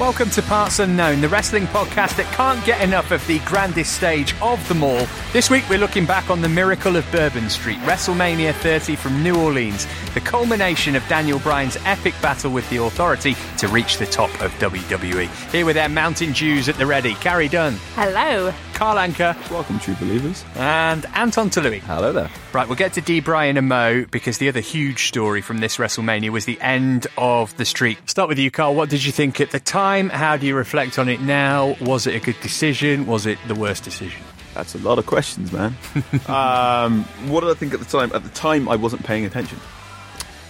Welcome to Parts Unknown, the wrestling podcast that can't get enough of the grandest stage of them all. This week we're looking back on the miracle of Bourbon Street, WrestleMania 30 from New Orleans, the culmination of Daniel Bryan's epic battle with the Authority to reach the top of WWE. Here with their Mountain Dews at the ready, Carrie Dunn. Hello. Carl Anker. Welcome, true believers. And Anton Tullui. Hello there. Right, we'll get to D. Bryan and Mo, because the other huge story from this WrestleMania was the end of the streak. Start with you, Carl. What did you think at the time? How do you reflect on it now? Was it a good decision? Was it the worst decision? That's a lot of questions, man. What did I think at the time? At the time, I wasn't paying attention.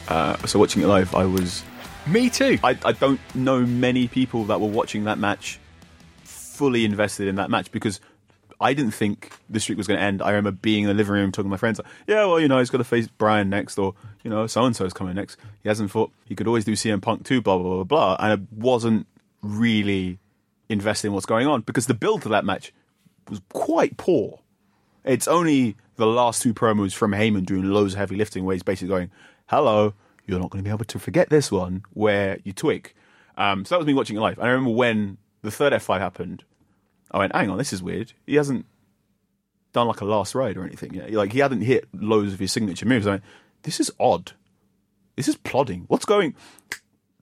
So watching it live, I was... Me too. I don't know many people that were watching that match fully invested in that match, because... I didn't think the streak was going to end. I remember being in the living room talking to my friends, like, yeah, well, you know, he's got to face Bryan next, or, you know, so-and-so's coming next. He hasn't fought. He could always do CM Punk too, blah, blah, blah, blah. And I wasn't really invested in what's going on, because the build to that match was quite poor. It's only the last two promos from Heyman doing loads of heavy lifting where he's basically going, hello, you're not going to be able to forget this one, where you twig. So that was me watching it live. And I remember when the third F5 happened, I went, hang on, this is weird. He hasn't done like a last ride or anything yet. Like, he hadn't hit loads of his signature moves. I went, this is odd. This is plodding. What's going...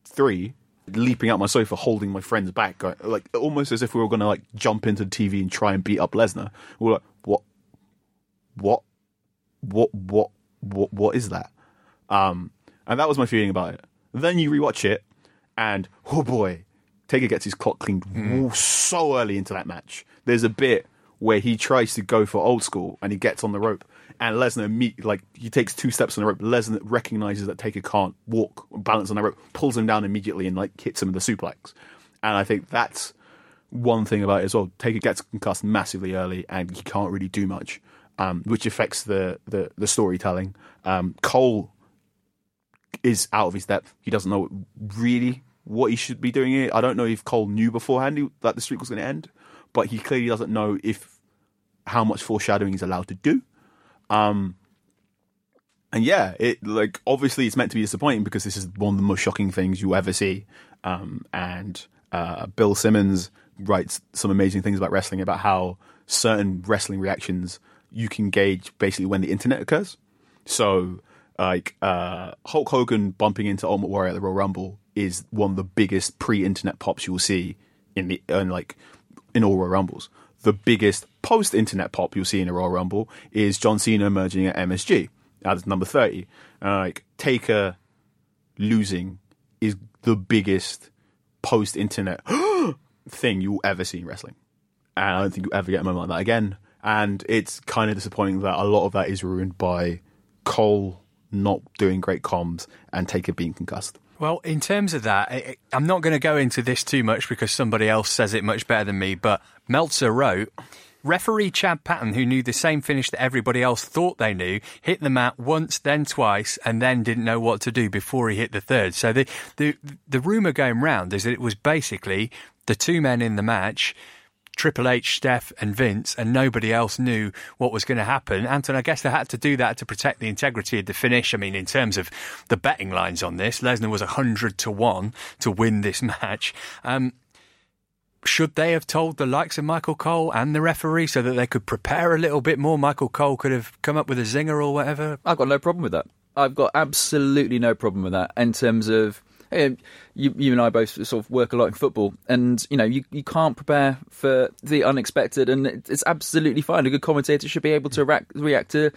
Three, leaping out my sofa, holding my friends back, going, like almost as if we were going to like jump into the TV and try and beat up Lesnar. We were like, what is that? And that was my feeling about it. Then you rewatch it, and oh boy... Taker gets his clock cleaned so early into that match. There's a bit where he tries to go for old school and he gets on the rope, and Lesnar he takes two steps on the rope. Lesnar recognises that Taker can't walk, balance on the rope, pulls him down immediately and like hits him with a suplex. And I think that's one thing about it as well. Taker gets concussed massively early and he can't really do much, which affects the storytelling. Cole is out of his depth. He doesn't know really what he should be doing here. I don't know if Cole knew beforehand that the streak was going to end, but he clearly doesn't know how much foreshadowing he's allowed to do. And yeah, it like obviously it's meant to be disappointing, because this is one of the most shocking things you ever see. And Bill Simmons writes some amazing things about wrestling, about how certain wrestling reactions you can gauge basically when the internet occurs. So like Hulk Hogan bumping into Ultimate Warrior at the Royal Rumble is one of the biggest pre-internet pops you will see in all Royal Rumbles. The biggest post-internet pop you'll see in a Royal Rumble is John Cena emerging at MSG as number 30. Taker losing is the biggest post-internet thing you'll ever see in wrestling. And I don't think you'll ever get a moment like that again. And it's kind of disappointing that a lot of that is ruined by Cole not doing great comms and Taker being concussed. Well, in terms of that, I'm not going to go into this too much because somebody else says it much better than me, but Meltzer wrote, referee Chad Patton, who knew the same finish that everybody else thought they knew, hit the mat once, then twice, and then didn't know what to do before he hit the third. So the rumour going round is that it was basically the two men in the match, Triple H, Steph and Vince, and nobody else knew what was going to happen. Anton, I guess they had to do that to protect the integrity of the finish. I mean, in terms of the betting lines on this, Lesnar was 100-1 to win this match. Should they have told the likes of Michael Cole and the referee so that they could prepare a little bit more? Michael Cole could have come up with a zinger or whatever. I've got no problem with that. I've got absolutely no problem with that in terms of... You and I both sort of work a lot in football, and you know you can't prepare for the unexpected, and it's absolutely fine. A good commentator should be able to react to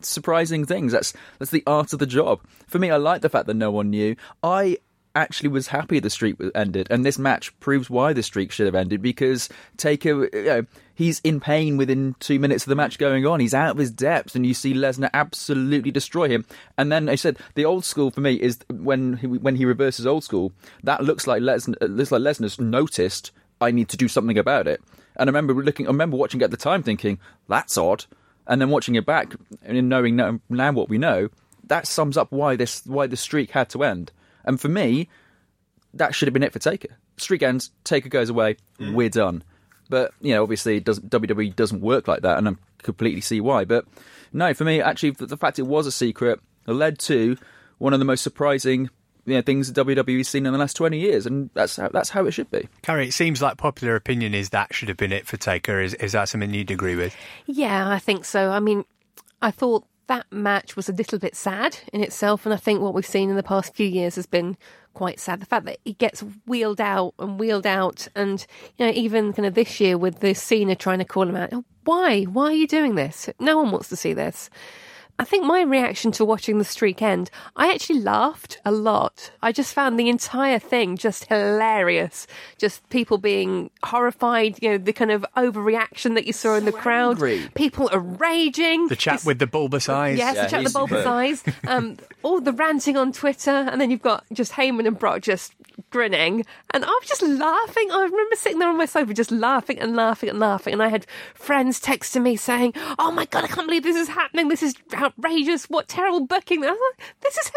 surprising things. That's the art of the job. For me, I like the fact that no one knew. I actually was happy the streak ended, and this match proves why the streak should have ended, because Taker, you know, he's in pain within 2 minutes of the match going on. He's out of his depth, and you see Lesnar absolutely destroy him. And then I said the old school for me is when he reverses old school. That looks like Lesnar's noticed, I need to do something about it. And I remember watching at the time thinking, that's odd. And then watching it back and knowing now what we know, that sums up why the streak had to end. And for me, that should have been it for Taker. Streak ends, Taker goes away, we're done. But, you know, obviously WWE doesn't work like that, and I completely see why. But no, for me, actually, the fact it was a secret led to one of the most surprising, you know, things that WWE's seen in the last 20 years, and that's how it should be. Carrie, it seems like popular opinion is that should have been it for Taker. Is that something you'd agree with? Yeah, I think so. I mean, I thought that match was a little bit sad in itself, and I think what we've seen in the past few years has been quite sad. The fact that he gets wheeled out, and, you know, even kind of this year with the Cena trying to call him out, why are you doing this? No one wants to see this. I think my reaction to watching the streak end, I actually laughed a lot. I just found the entire thing just hilarious. Just people being horrified, you know, the kind of overreaction that you saw in the crowd. Angry. People are raging. The chap with the bulbous eyes. Yes, the chap with the bulbous eyes. All the ranting on Twitter. And then you've got just Heyman and Brock just grinning. And I was just laughing. I remember sitting there on my sofa just laughing and laughing and laughing. And I had friends texting me saying, oh my God, I can't believe this is happening. This is outrageous, what terrible booking. I was like, this is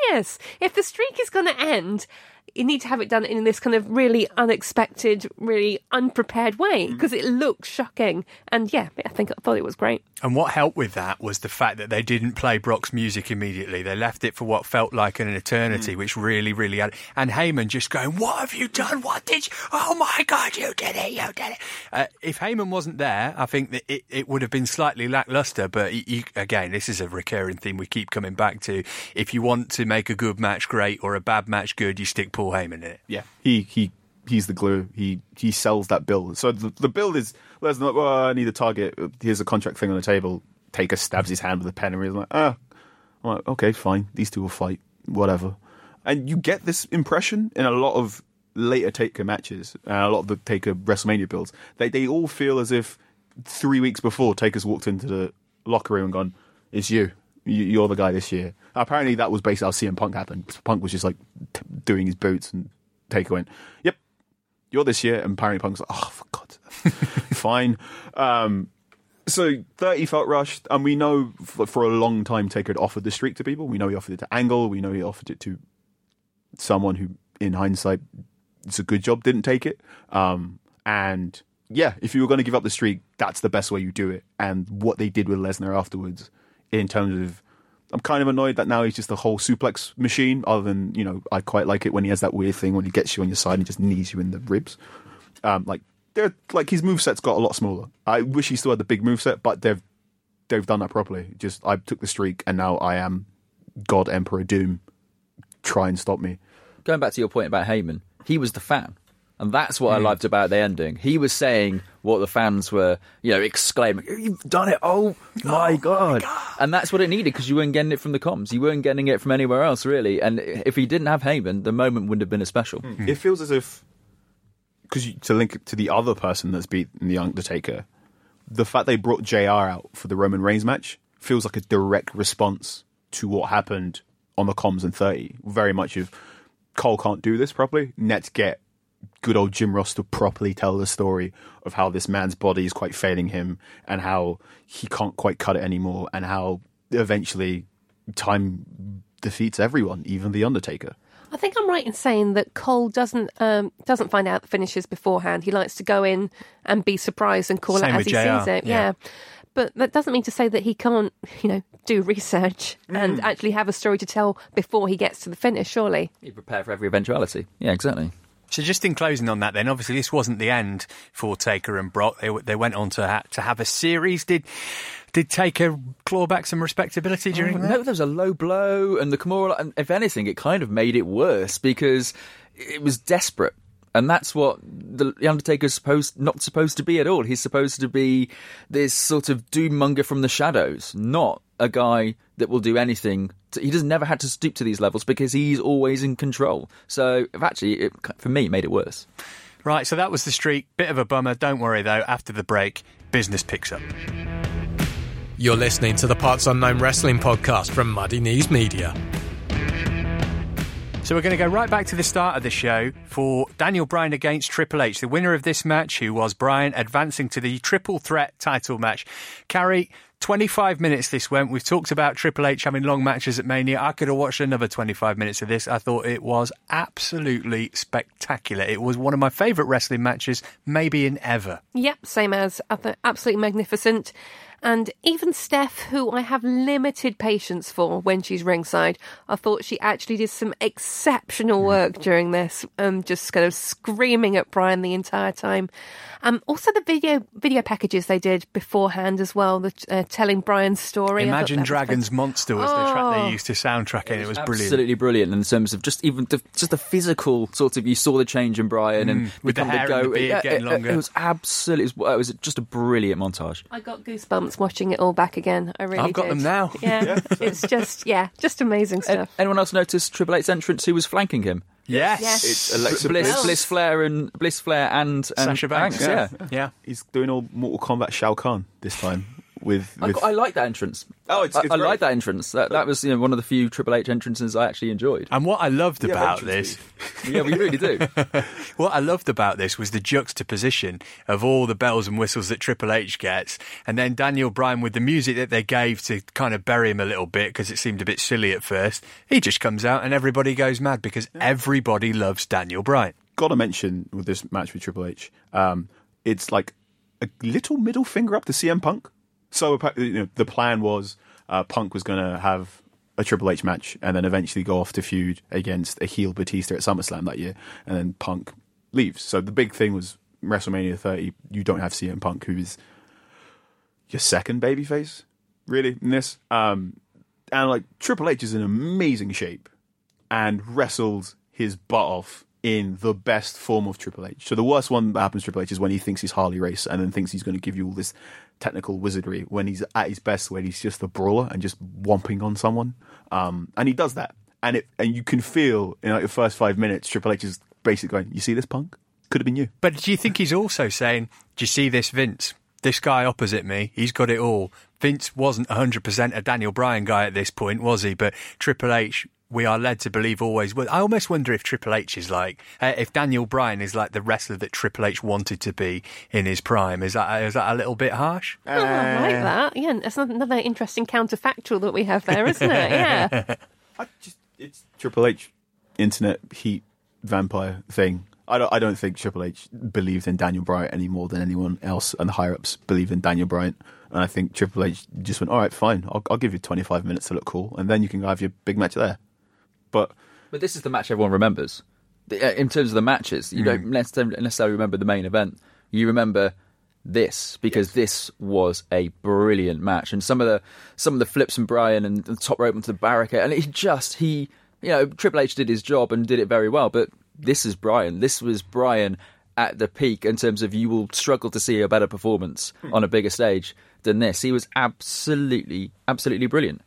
hilarious. If the streak is going to end, you need to have it done in this kind of really unexpected, really unprepared way, because it looks shocking. And yeah, I thought it was great. And what helped with that was the fact that they didn't play Brock's music immediately. They left it for what felt like an eternity, which really, really added. And Heyman just going, what have you done? What did you... Oh my God, you did it. If Heyman wasn't there, I think that it would have been slightly lackluster. But again, this is a recurring theme we keep coming back to. If you want to make a good match great or a bad match good, you stick Paul Heyman in it. Yeah, he's the glue. He sells that build. So the build is Lesnar. Well, I need a target. Here's a contract thing on the table. Taker stabs his hand with a pen, and he's like, ah. I'm like, okay, fine. These two will fight. Whatever. And you get this impression in a lot of later Taker matches and a lot of the Taker WrestleMania builds. They all feel as if 3 weeks before Taker's walked into the locker room and gone, "It's you. You're the guy this year." Apparently that was basically how CM Punk happened. Punk was just like doing his boots, and Taker went, "Yep, you're this year." And apparently Punk's like, "Oh, for God, fine." So 30 felt rushed, and we know for a long time Taker had offered the streak to people. We know he offered it to Angle. We know he offered it to someone who, in hindsight, it's a good job didn't take it. And yeah, if you were going to give up the streak, that's the best way you do it. And what they did with Lesnar afterwards, in terms of, I'm kind of annoyed that now he's just the whole suplex machine, other than, you know, I quite like it when he has that weird thing when he gets you on your side and just knees you in the ribs. Like his moveset's got a lot smaller. I wish he still had the big moveset, but they've done that properly. Just, I took the streak and now I am God Emperor Doom. Try and stop me. Going back to your point about Heyman, he was the fan. And that's what I loved about the ending. He was saying what the fans were, you know, exclaiming, "You've done it, oh my God. And that's what it needed, because you weren't getting it from the comms. You weren't getting it from anywhere else, really. And if he didn't have Heyman, the moment wouldn't have been as special. It feels as if, because to link it to the other person that's beaten The Undertaker, the fact they brought JR out for the Roman Reigns match feels like a direct response to what happened on the comms in 30. Very much of, Cole can't do this properly, let's get good old Jim Ross to properly tell the story of how this man's body is quite failing him, and how he can't quite cut it anymore, and how eventually time defeats everyone, even The Undertaker. I think I'm right in saying that Cole doesn't find out the finishes beforehand. He likes to go in and be surprised and call it as he sees it. Yeah. But that doesn't mean to say that he can't, you know, do research and actually have a story to tell before he gets to the finish, surely. You prepare for every eventuality. Yeah, exactly. So just in closing on that then, obviously this wasn't the end for Taker and Brock. They went on to have a series. Did Taker claw back some respectability during that? No, there was a low blow and the Kimura, and if anything, it kind of made it worse because it was desperate. And that's what the Undertaker's not supposed to be at all. He's supposed to be this sort of doommonger from the shadows, not a guy that will do anything. He doesn't never had to stoop to these levels because he's always in control. So, actually, for me, it made it worse. Right, so that was The Streak. Bit of a bummer. Don't worry, though. After the break, business picks up. You're listening to the Parts Unknown Wrestling Podcast from Muddy Knees Media. So we're going to go right back to the start of the show for Daniel Bryan against Triple H. The winner of this match, who was Bryan, advancing to the triple threat title match. Carrie, 25 minutes this went. We've talked about Triple H having long matches at Mania. I could have watched another 25 minutes of this. I thought it was absolutely spectacular. It was one of my favourite wrestling matches, maybe in ever. Yep, same as. Absolutely magnificent. And even Steph, who I have limited patience for when she's ringside, I thought she actually did some exceptional work during this, just kind of screaming at Bryan the entire time. Also, the video packages they did beforehand as well, the, telling Bryan's story. Imagine Dragons' Monster was the track they used to soundtrack it. It was brilliant. Absolutely brilliant in terms of just even the, just the physical sort of, you saw the change in Bryan and with the hair and the beard getting longer. It was absolutely, it was just a brilliant montage. I got goosebumps watching it all back again. I've got them now. Yeah. It's just amazing stuff. Anyone else notice Triple H's entrance, who was flanking him? Yes. It's Alexa Bliss, Flair and Sasha Banks. Yeah. He's doing all Mortal Kombat Shao Kahn this time. I like that entrance. I like that entrance. That was one of the few Triple H entrances I actually enjoyed. And what I loved about this... Yeah, we really do. What I loved about this was the juxtaposition of all the bells and whistles that Triple H gets, and then Daniel Bryan with the music that they gave to kind of bury him a little bit because it seemed a bit silly at first. He just comes out and everybody goes mad because everybody loves Daniel Bryan. Got to mention with this match with Triple H, it's like a little middle finger up to CM Punk. So the plan was Punk was going to have a Triple H match and then eventually go off to feud against a heel Batista at SummerSlam that year, and then Punk leaves. So the big thing was WrestleMania 30, you don't have CM Punk, who is your second babyface, really, in this. And like Triple H is in amazing shape and wrestled his butt off in the best form of Triple H. So the worst one that happens to Triple H is when he thinks he's Harley Race and then thinks he's going to give you all this technical wizardry, when he's at his best, when he's just a brawler and just whomping on someone. And he does that. And you can feel in like the first 5 minutes, Triple H is basically going, you see this, Punk? Could have been you. But do you think he's also saying, do you see this, Vince? This guy opposite me, he's got it all. Vince wasn't 100% a Daniel Bryan guy at this point, was he? But Triple H... we are led to believe always. I almost wonder if Triple H is like, if Daniel Bryan is like the wrestler that Triple H wanted to be in his prime. Is that a little bit harsh? Oh, I like that. Yeah, that's another interesting counterfactual that we have there, isn't it? Yeah. It's Triple H internet heat vampire thing. I don't think Triple H believed in Daniel Bryan any more than anyone else, and the higher ups believed in Daniel Bryan. And I think Triple H just went, all right, fine, I'll give you 25 minutes to look cool, and then you can have your big match there. But this is the match everyone remembers. In terms of the matches, you don't necessarily remember the main event. You remember this, because this was a brilliant match. And some of the flips from Bryan and the top rope onto the barricade, and Triple H did his job and did it very well. But this is Bryan. This was Bryan at the peak in terms of, you will struggle to see a better performance on a bigger stage than this. He was absolutely, absolutely brilliant.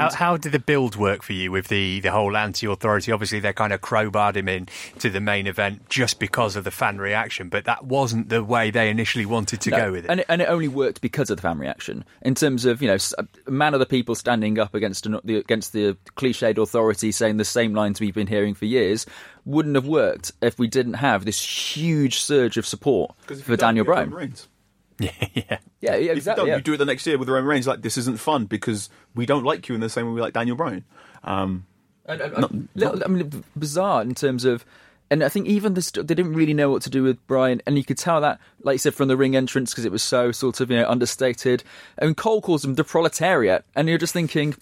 How did the build work for you with the whole anti-authority? Obviously, they kind of crowbarred him in to the main event just because of the fan reaction, but that wasn't the way they initially wanted to go with it. And it only worked because of the fan reaction. In terms of, a man of the people standing up against the cliched authority, saying the same lines we've been hearing for years, wouldn't have worked if we didn't have this huge surge of support for Daniel Bryan. Yeah, exactly. If you do it the next year with Roman Reigns, like, this isn't fun because we don't like you in the same way we like Daniel Bryan. Bizarre in terms of, and I think even this, they didn't really know what to do with Bryan, and you could tell that, like you said, from the ring entrance, because it was so sort of understated. I mean, Cole calls them the proletariat, and you're just thinking,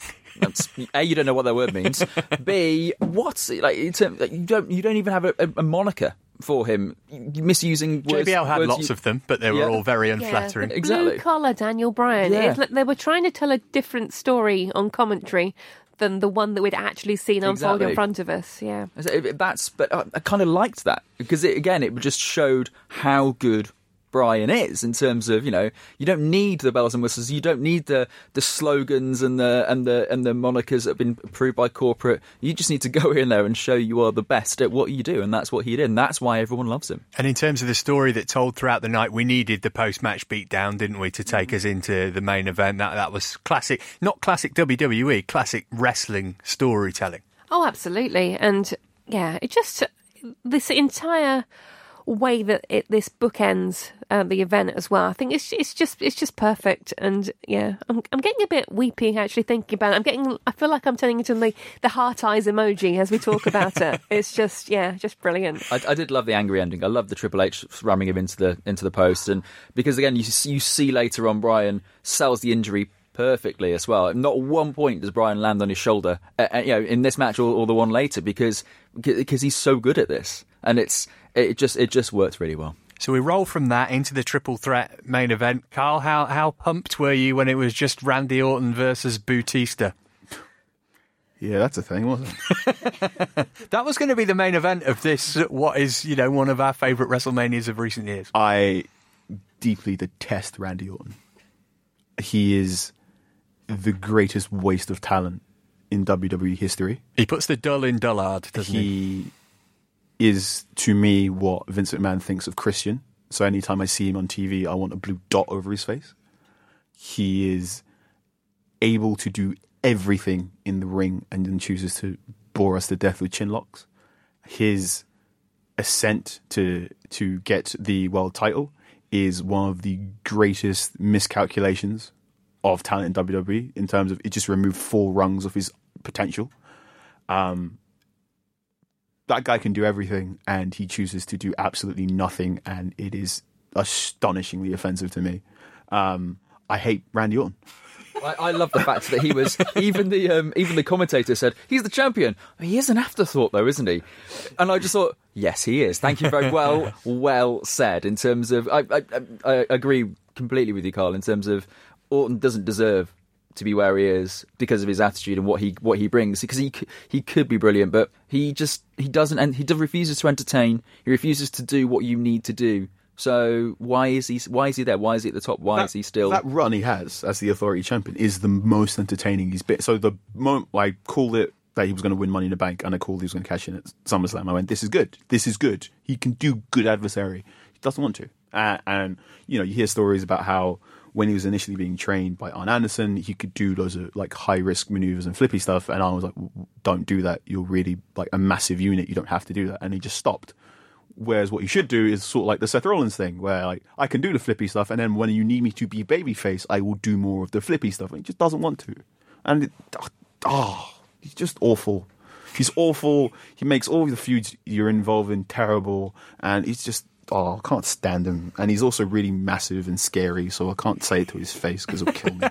A, you don't know what that word means. B, what's it like? You don't even have a moniker for him, misusing words. JBL had lots of them, but they were all very unflattering. Yeah, exactly. Blue collar Daniel Bryan. Yeah. They were trying to tell a different story on commentary than the one that we'd actually seen unfold in front of us. Yeah, but I kind of liked that, because it just showed how good Bryan is, in terms of, you know, you don't need the bells and whistles, you don't need the slogans and the monikers that have been approved by corporate. You just need to go in there and show you are the best at what you do, and that's what he did, and that's why everyone loves him. And in terms of the story that told throughout the night, we needed the post-match beatdown, didn't we, to take us into the main event. That was classic, not classic WWE, classic wrestling storytelling. Oh, absolutely. And yeah, it just, this entire way that this book ends the event as well, I think it's just perfect. And yeah, I'm getting a bit weepy actually thinking about it. I feel like I'm turning into the heart eyes emoji as we talk about it. It's just, yeah, just brilliant. I did love the angry ending. I love the Triple H ramming him into the post, and because again you see later on Bryan sells the injury perfectly as well. Not one point does Bryan land on his shoulder, in this match or the one later, because he's so good at this, and it just worked really well. So we roll from that into the triple threat main event. Carl, how pumped were you when it was just Randy Orton versus Batista? Yeah, that's a thing, wasn't it? That was going to be the main event of this, what is, you know, one of our favourite WrestleManias of recent years. I deeply detest Randy Orton. He is the greatest waste of talent in WWE history. He puts the dull in dullard, doesn't he? He is, to me, what Vince McMahon thinks of Christian. So anytime I see him on TV, I want a blue dot over his face. He is able to do everything in the ring and then chooses to bore us to death with chin locks. His ascent to get the world title is one of the greatest miscalculations of talent in WWE, in terms of it just removed 4 rungs of his potential. That guy can do everything, and he chooses to do absolutely nothing, and it is astonishingly offensive to me. I hate Randy Orton. I love the fact that he was, even the commentator said, he's the champion. He is an afterthought though, isn't he? And I just thought, yes, he is. Thank you very well said. In terms of, I agree completely with you, Carl, in terms of Orton doesn't deserve to be where he is because of his attitude and what he brings, because he could be brilliant, but he refuses to entertain. He refuses to do what you need to do. So why is he there? Why is he at the top? Why is he still... That run he has as the authority champion is the most entertaining he's been. So the moment I called it that he was going to win Money in the Bank, and I called he was going to cash in at SummerSlam, I went, this is good. He can do good adversary. He doesn't want to. And, you know, you hear stories about how when he was initially being trained by Arn Anderson, he could do loads of like high-risk maneuvers and flippy stuff, and I was like, don't do that. You're really like a massive unit. You don't have to do that. And he just stopped. Whereas what you should do is sort of like the Seth Rollins thing, where like I can do the flippy stuff, and then when you need me to be babyface, I will do more of the flippy stuff. And he just doesn't want to. And he's just awful. He's awful. He makes all the feuds you're involved in terrible, and he's just... Oh, I can't stand him. And he's also really massive and scary, so I can't say it to his face because it'll kill me.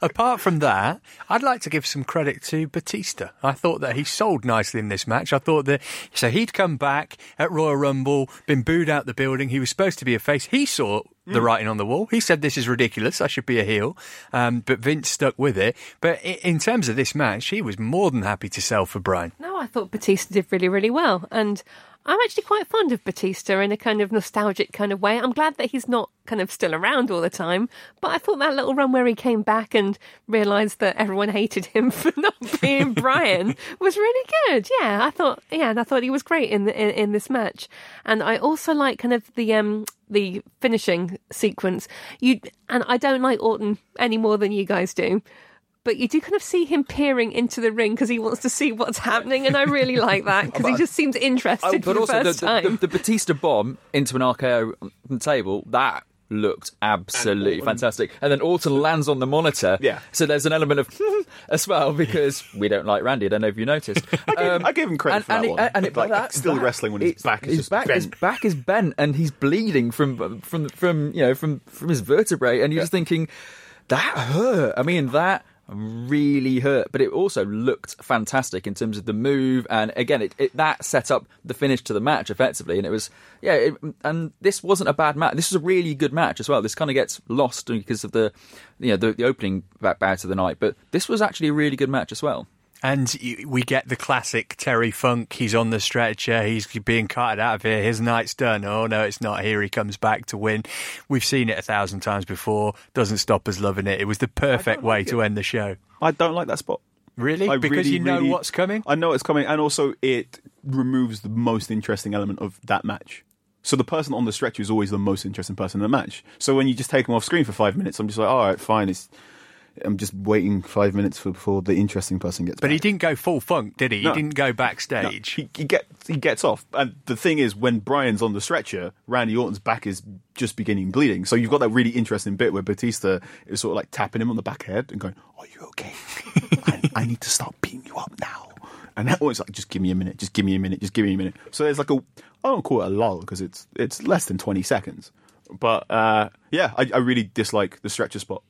Apart from that, I'd like to give some credit to Batista. I thought that he sold nicely in this match. I thought that... So he'd come back at Royal Rumble, been booed out the building. He was supposed to be a face. He saw the writing on the wall. He said, this is ridiculous. I should be a heel. But Vince stuck with it. But in terms of this match, he was more than happy to sell for Bryan. No, I thought Batista did really, really well. And... I'm actually quite fond of Batista in a kind of nostalgic kind of way. I'm glad that he's not kind of still around all the time, but I thought that little run where he came back and realised that everyone hated him for not being Bryan was really good. Yeah, I thought he was great in this match, and I also like kind of the finishing sequence. And I don't like Orton any more than you guys do. But you do kind of see him peering into the ring because he wants to see what's happening, and I really like that because he just seems interested for the first time. The Batista bomb into an RKO on the table, that looked absolutely fantastic. And then Orton lands on the monitor. Yeah. So there's an element of as well, because we don't like Randy. I don't know if you noticed. I gave him credit for that one. And still wrestling when his back is just bent. His back is bent and he's bleeding from his vertebrae, and you're just thinking, that hurt. I mean, that... really hurt, but it also looked fantastic in terms of the move, and again it that set up the finish to the match effectively, and it was and this wasn't a bad match. This was a really good match as well. This kind of gets lost because of the opening bout of the night, but this was actually a really good match as well. And we get the classic Terry Funk. He's on the stretcher. He's being carted out of here. His night's done. Oh, no, it's not. Here he comes back to win. We've seen it 1,000 times before. Doesn't stop us loving it. It was the perfect way to end the show. I don't like that spot. Really? Because you know what's coming? I know it's coming. And also, it removes the most interesting element of that match. So the person on the stretcher is always the most interesting person in the match. So when you just take them off screen for 5 minutes, I'm just like, all right, fine, it's... I'm just waiting 5 minutes before the interesting person gets back. But he didn't go full Funk, did he? No. He didn't go backstage. No. He gets off. And the thing is, when Brian's on the stretcher, Randy Orton's back is just beginning bleeding. So you've got that really interesting bit where Batista is sort of like tapping him on the back head and going, are you okay? I need to start beating you up now. And that was like, just give me a minute, just give me a minute, just give me a minute. So there's like a, I don't call it a lull because it's less than 20 seconds. But I really dislike the stretcher spot.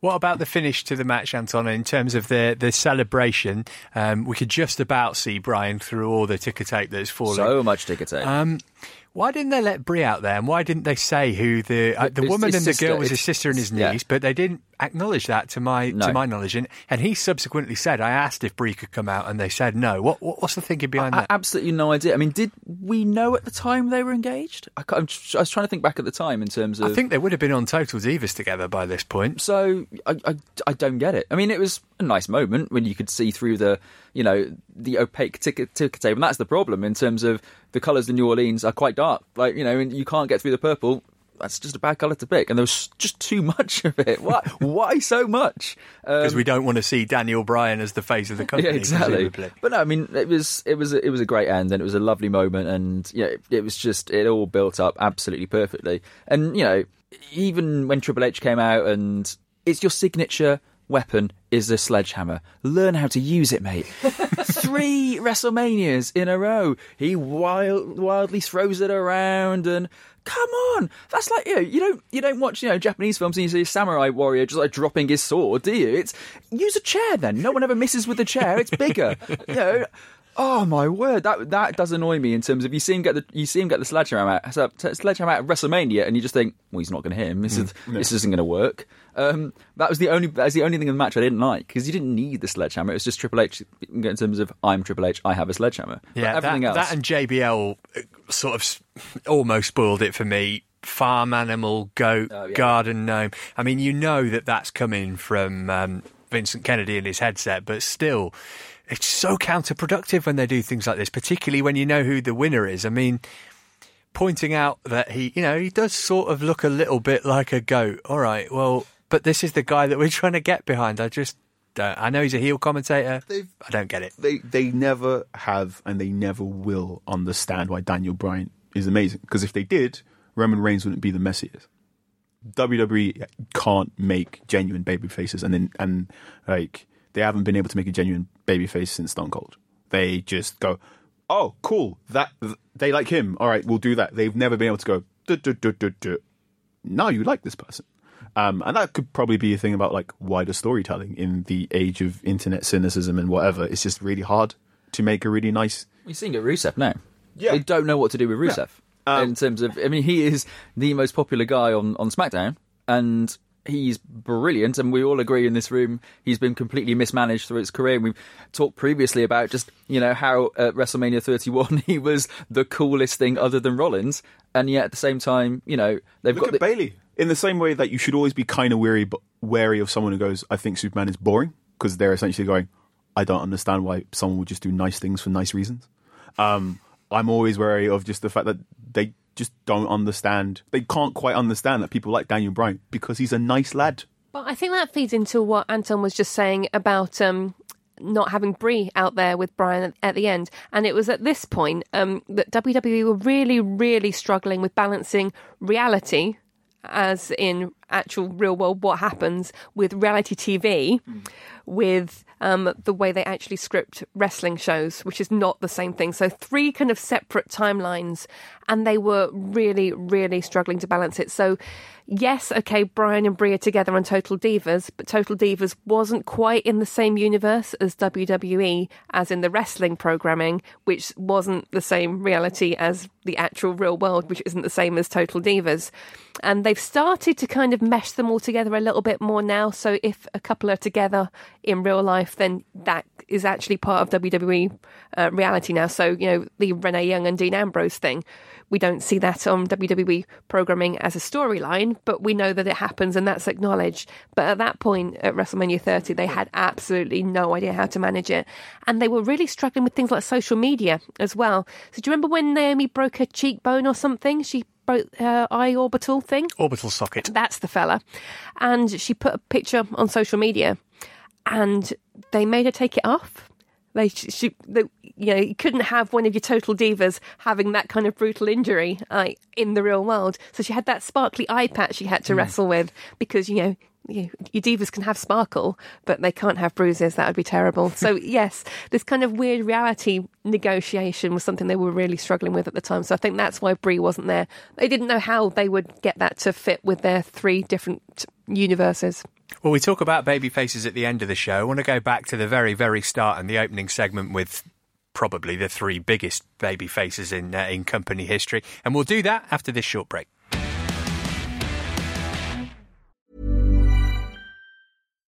What about the finish to the match, Anton, in terms of the celebration? We could just about see Brian through all the ticker tape that's falling. So much ticker tape. Why didn't they let Brie out there? And why didn't they say who the woman and the girl was his sister and his niece? Yeah. But they didn't acknowledge that to my knowledge. And he subsequently said, I asked if Brie could come out and they said no. What's the thinking behind that? Absolutely no idea. I mean, did we know at the time they were engaged? I was trying to think back at the time in terms of... I think they would have been on Total Divas together by this point. So I don't get it. I mean, it was a nice moment when you could see through the opaque ticker tape. And that's the problem in terms of the colours in New Orleans are quite dark, and you can't get through the purple. That's just a bad colour to pick, and there was just too much of it. Why so much? Because we don't want to see Daniel Bryan as the face of the company. Yeah, exactly. Presumably. But no, I mean, it was a great end, and it was a lovely moment, and it was just, it all built up absolutely perfectly. And even when Triple H came out, and it's your signature weapon is a sledgehammer. Learn how to use it, mate. 3 WrestleManias in a row. He wildly throws it around and come on. That's like, you don't watch, Japanese films and you see a samurai warrior just like dropping his sword, do you? It's use a chair then. No one ever misses with the chair. It's bigger. Oh my word, that does annoy me in terms of you see him get the sledgehammer out of WrestleMania, and you just think, well, he's not going to hit him. This isn't going to work. That was the only thing in the match I didn't like, because you didn't need the sledgehammer. It was just Triple H in terms of I'm Triple H, I have a sledgehammer. Yeah, that and JBL sort of almost spoiled it for me. Farm animal, goat, garden gnome. I mean, that's coming from Vincent Kennedy and his headset, but still. It's so counterproductive when they do things like this, particularly when you know who the winner is. I mean, pointing out that he does sort of look a little bit like a goat. All right, well, but this is the guy that we're trying to get behind. I just don't. I know he's a heel commentator. I don't get it. They never have and they never will understand why Daniel Bryan is amazing. Because if they did, Roman Reigns wouldn't be the mess he is. WWE can't make genuine baby faces and they haven't been able to make a genuine babyface since Stone Cold. They just go, oh, cool, that they like him. All right, we'll do that. They've never been able to go, duh, duh, duh, duh, duh. No, you like this person. And that could probably be a thing about like wider storytelling in the age of internet cynicism and whatever. It's just really hard to make a really nice... We're seeing it with Rusev now. Yeah. They don't know what to do with Rusev. Yeah. In terms of... I mean, he is the most popular guy on SmackDown, and... He's brilliant, and we all agree in this room he's been completely mismanaged through his career. And we've talked previously about just, how at WrestleMania 31 he was the coolest thing other than Rollins, and yet at the same time, they've got... Look at Bayley. In the same way that you should always be kind of wary of someone who goes, I think Superman is boring, because they're essentially going, I don't understand why someone would just do nice things for nice reasons. I'm always wary of just the fact that they... just don't understand. They can't quite understand that people like Daniel Bryan because he's a nice lad. But I think that feeds into what Anton was just saying about not having Brie out there with Bryan at the end. And it was at this point that WWE were really, really struggling with balancing reality, as in actual real world what happens, with reality TV, with the way they actually script wrestling shows, which is not the same thing. So 3 kind of separate timelines, and they were really, really struggling to balance it. So yes, okay, Bryan and Brie are together on Total Divas, but Total Divas wasn't quite in the same universe as WWE, as in the wrestling programming, which wasn't the same reality as the actual real world, which isn't the same as Total Divas. And they've started to kind of mesh them all together a little bit more now. So if a couple are together in real life, then that is actually part of WWE reality now. So, you know, the Renee Young and Dean Ambrose thing, we don't see that on WWE programming as a storyline, but we know that it happens and that's acknowledged. But at that point at WrestleMania 30, they had absolutely no idea how to manage it. And they were really struggling with things like social media as well. So do you remember when Naomi broke her cheekbone or something? She broke her eye orbital thing? Orbital socket. That's the fella. And she put a picture on social media and they made her take it off. They, you know, you couldn't have one of your total divas having that kind of brutal injury in the real world. So she had that sparkly eye patch she had to wrestle with because, you know, your divas can have sparkle, but they can't have bruises. That would be terrible. So yes, this kind of weird reality negotiation was something they were really struggling with at the time. So I think that's why Brie wasn't there. They didn't know how they would get that to fit with their three different universes. Well, we talk about baby faces at the end of the show. I want to go back to the very, very start and the opening segment with probably the three biggest baby faces in company history. And we'll do that after this short break.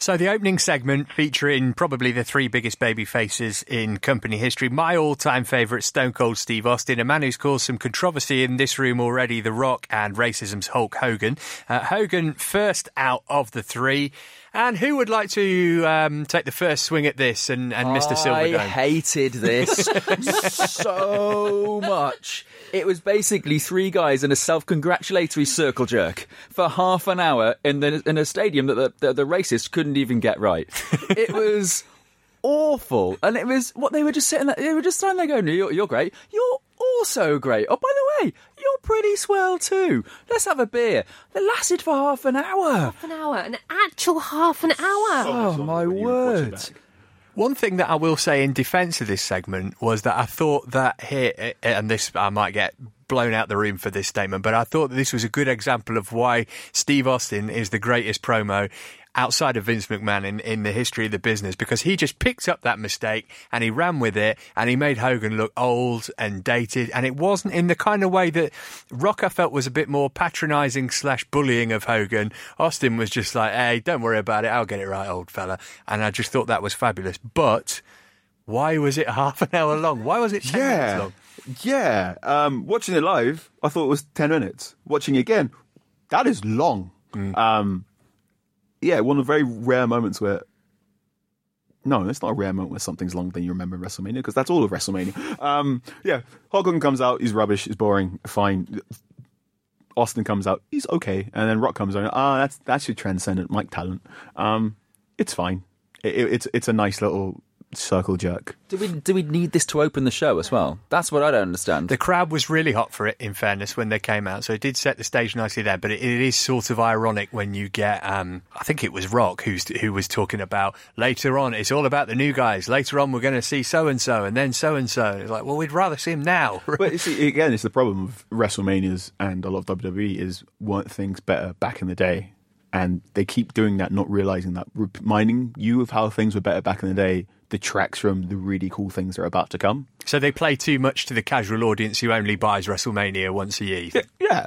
So the opening segment featuring probably the three biggest baby faces in company history. My all-time favourite, Stone Cold Steve Austin, a man who's caused some controversy in this room already, The Rock, and racism's Hulk Hogan. Hogan first out of the three. And who would like to take the first swing at this and Mr. Silverdome? I hated this so much. It was basically three guys in a self-congratulatory circle jerk for half an hour in a stadium that the racists couldn't even get right. It was awful. And it was what they were just sitting there. They were just standing there going, you're great. You're also great. Oh, by the way, you're pretty swell too. Let's have a beer. They lasted for half an hour. An actual half an hour. Oh my word. One thing that I will say in defence of this segment was that I thought that here, and this I might get blown out the room for this statement, but I thought that this was a good example of why Steve Austin is the greatest promo outside of Vince McMahon in the history of the business, because he just picked up that mistake and he ran with it and he made Hogan look old and dated, and it wasn't in the kind of way that Rock I felt was a bit more patronising / bullying of Hogan. Austin was just like, hey, don't worry about it, I'll get it right, old fella. And I just thought that was fabulous. But why was it half an hour long? Why was it 10 minutes long? Yeah, watching it live, I thought it was 10 minutes. Watching it again, that is long. Yeah, one of the very rare moments where... No, it's not a rare moment where something's longer than you remember in WrestleMania, because that's all of WrestleMania. Yeah, Hogan comes out, he's rubbish, he's boring, fine. Austin comes out, he's okay. And then Rock comes out, that's your transcendent mic talent. It's fine. It's a nice little... circle jerk. Do we need this to open the show as well? That's what I don't understand. The crowd was really hot for it, in fairness, when they came out, so it did set the stage nicely there. But it is sort of ironic when you get I think it was Rock who was talking about later on it's all about the new guys, later on we're going to see so and so and then so and so. It's like, well, we'd rather see him now. But you see, again, it's the problem of WrestleManias and a lot of WWE is weren't things better back in the day, and they keep doing that, not realising that, reminding you of how things were better back in the day detracts from the really cool things that are about to come. So they play too much to the casual audience who only buys WrestleMania once a year. Yeah.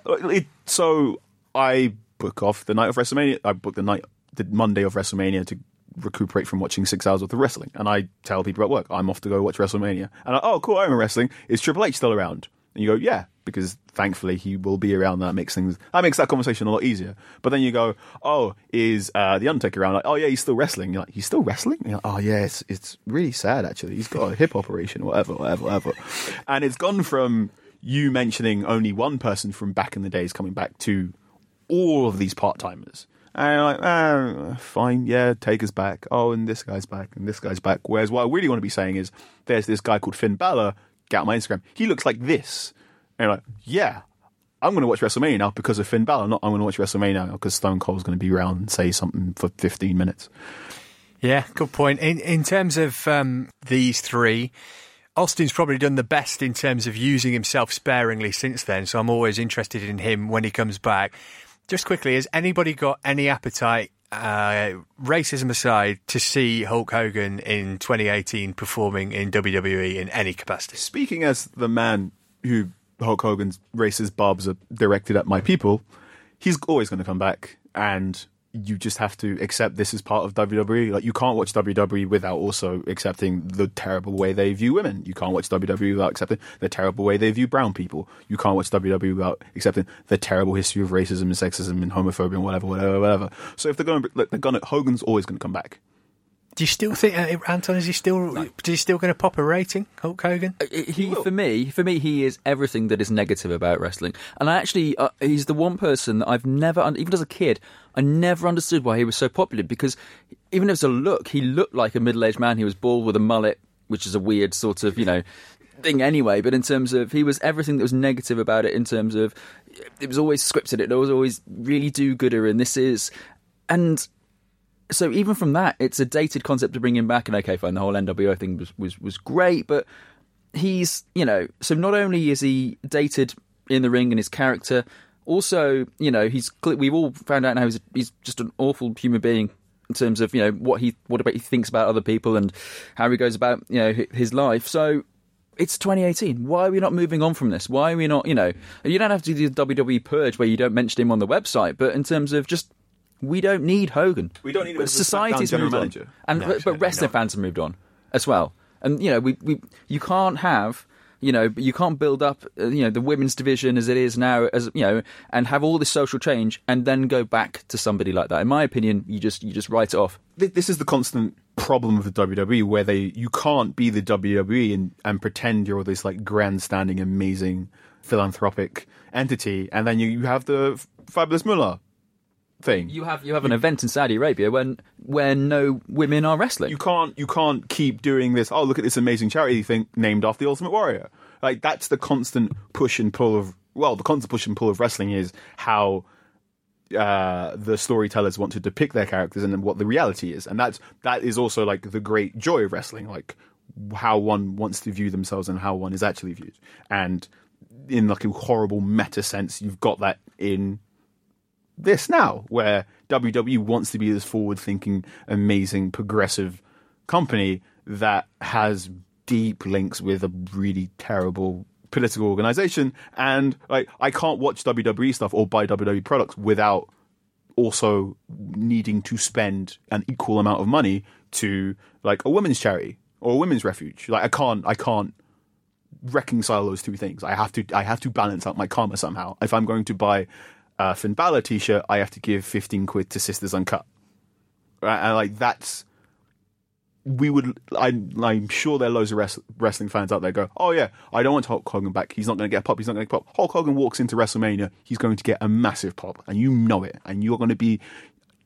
So I book off the night of WrestleMania. I book the Monday of WrestleMania to recuperate from watching 6 hours worth of wrestling. And I tell people at work, I'm off to go watch WrestleMania. And oh, cool, I remember wrestling. Is Triple H still around? And you go, yeah, because thankfully he will be around. That makes that conversation a lot easier. But then you go, oh, is The Undertaker around? Like, oh, yeah, he's still wrestling. You're like, he's still wrestling? You're like, oh, yeah, it's really sad, actually. He's got a hip operation, whatever. And it's gone from you mentioning only one person from back in the days coming back to all of these part-timers. And you're like, fine, yeah, Taker's back. Oh, and this guy's back, and this guy's back. Whereas what I really want to be saying is there's this guy called Finn Balor, get out my Instagram, he looks like this. And you're like, yeah, I'm going to watch WrestleMania now because of Finn Balor, not I'm going to watch WrestleMania now because Stone Cold's going to be around and say something for 15 minutes. Yeah, good point. In terms of these three, Austin's probably done the best in terms of using himself sparingly since then, so I'm always interested in him when he comes back. Just quickly, has anybody got any appetite, racism aside, to see Hulk Hogan in 2018 performing in WWE in any capacity? Speaking as the man who Hulk Hogan's racist barbs are directed at my people, he's always going to come back, and you just have to accept this is part of WWE. Like, you can't watch WWE without also accepting the terrible way they view women. You can't watch WWE without accepting the terrible way they view brown people. You can't watch WWE without accepting the terrible history of racism and sexism and homophobia and whatever. So if Hogan's always going to come back. Do you still think Anton? Is he still going to pop a rating? Hulk Hogan? For me, he is everything that is negative about wrestling. And I actually, he's the one person that I've never, even as a kid, I never understood why he was so popular. Because even as a look, he looked like a middle-aged man. He was bald with a mullet, which is a weird sort of, thing anyway, but in terms of he was everything that was negative about it. In terms of it was always scripted, it was always really do-gooder, and this is and. So even from that, it's a dated concept to bring him back. And okay, fine, the whole NWO thing was great, but he's, so not only is he dated in the ring and his character, also, we've all found out now he's just an awful human being in terms of, what he thinks about other people and how he goes about, his life. So it's 2018. Why are we not moving on from this? Why are we not, you don't have to do the WWE purge where you don't mention him on the website, but in terms of just, we don't need Hogan. We don't need him. Society's moved on, but wrestling fans have moved on as well. And you can't have, you can't build up, the women's division as it is now, as and have all this social change and then go back to somebody like that. In my opinion, you just write it off. This is the constant problem of the WWE, where you can't be the WWE and pretend you're all this like grandstanding, amazing philanthropic entity, and then you have the Fabulous Moolah thing. You have an event in Saudi Arabia where no women are wrestling. You can't keep doing this, oh, look at this amazing charity thing named after the Ultimate Warrior. Like, that's the constant push and pull of wrestling is how the storytellers want to depict their characters and then what the reality is. And that is also like the great joy of wrestling, like how one wants to view themselves and how one is actually viewed. And in like a horrible meta sense, you've got that in this now, where WWE wants to be this forward-thinking, amazing, progressive company that has deep links with a really terrible political organization. And like, I can't watch WWE stuff or buy WWE products without also needing to spend an equal amount of money to like a women's charity or a women's refuge. Like, I can't reconcile those two things. I have to balance out my karma somehow. If I'm going to buy Finn Balor t-shirt, I have to give 15 quid to Sisters Uncut, right? And like, that's I'm sure there are loads of wrestling fans out there go, oh yeah, I don't want Hulk Hogan back, he's not going to get a pop. Hulk Hogan walks into WrestleMania, he's going to get a massive pop, and it, and you're going to be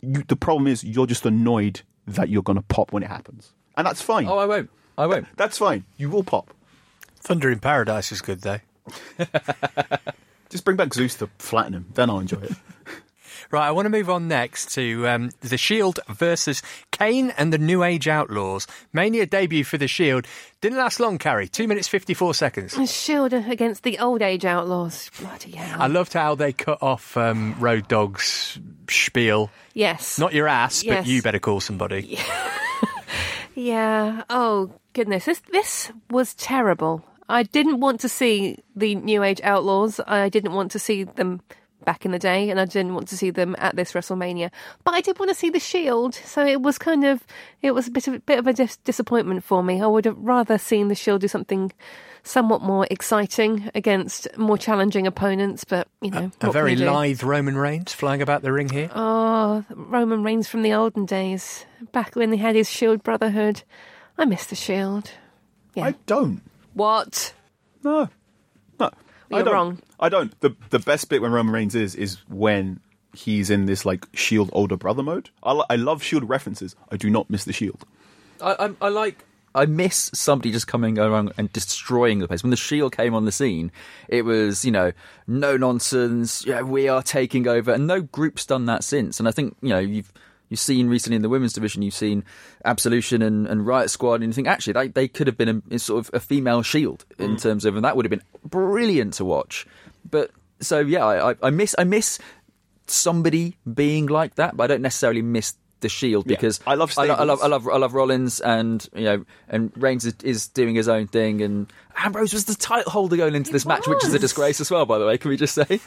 the problem is you're just annoyed that you're going to pop when it happens, and that's fine. Oh, I won't. That's fine, you will pop. Thunder in Paradise is good though. Just bring back Zeus to flatten him, then I'll enjoy it. Right, I want to move on next to The Shield versus Kane and the New Age Outlaws. Mania debut for The Shield. Didn't last long, Carrie. 2 minutes, 54 seconds. The Shield against the Old Age Outlaws. Bloody hell. I loved how they cut off Road Dogg's spiel. Yes. Not your ass, yes. But you better call somebody. Yeah. Yeah. Oh, goodness. This was terrible. I didn't want to see the New Age Outlaws. I didn't want to see them back in the day, and I didn't want to see them at this WrestleMania. But I did want to see The Shield, so it was kind of, it was a bit of a disappointment for me. I would have rather seen The Shield do something somewhat more exciting against more challenging opponents, but, you know. A very lithe Roman Reigns flying about the ring here. Oh, Roman Reigns from the olden days, back when he had his Shield Brotherhood. I miss The Shield. Yeah. I don't. What? No. You're wrong. I don't. The best bit when Roman Reigns is when he's in this, like, Shield older brother mode. I love Shield references. I do not miss The Shield. I miss somebody just coming around and destroying the place. When The Shield came on the scene, it was, you know, no nonsense, yeah, we are taking over, and no group's done that since. And I think, you know, you've seen recently in the women's division, you've seen Absolution and Riot Squad, and you think, actually, they could have been a sort of a female Shield in terms of, and that would have been brilliant to watch. But, so, yeah, I miss somebody being like that, but I don't necessarily miss The Shield, because yeah, I love Rollins, and, you know, and Reigns is doing his own thing, and Ambrose was the title holder going into this match, which is a disgrace as well, by the way, can we just say?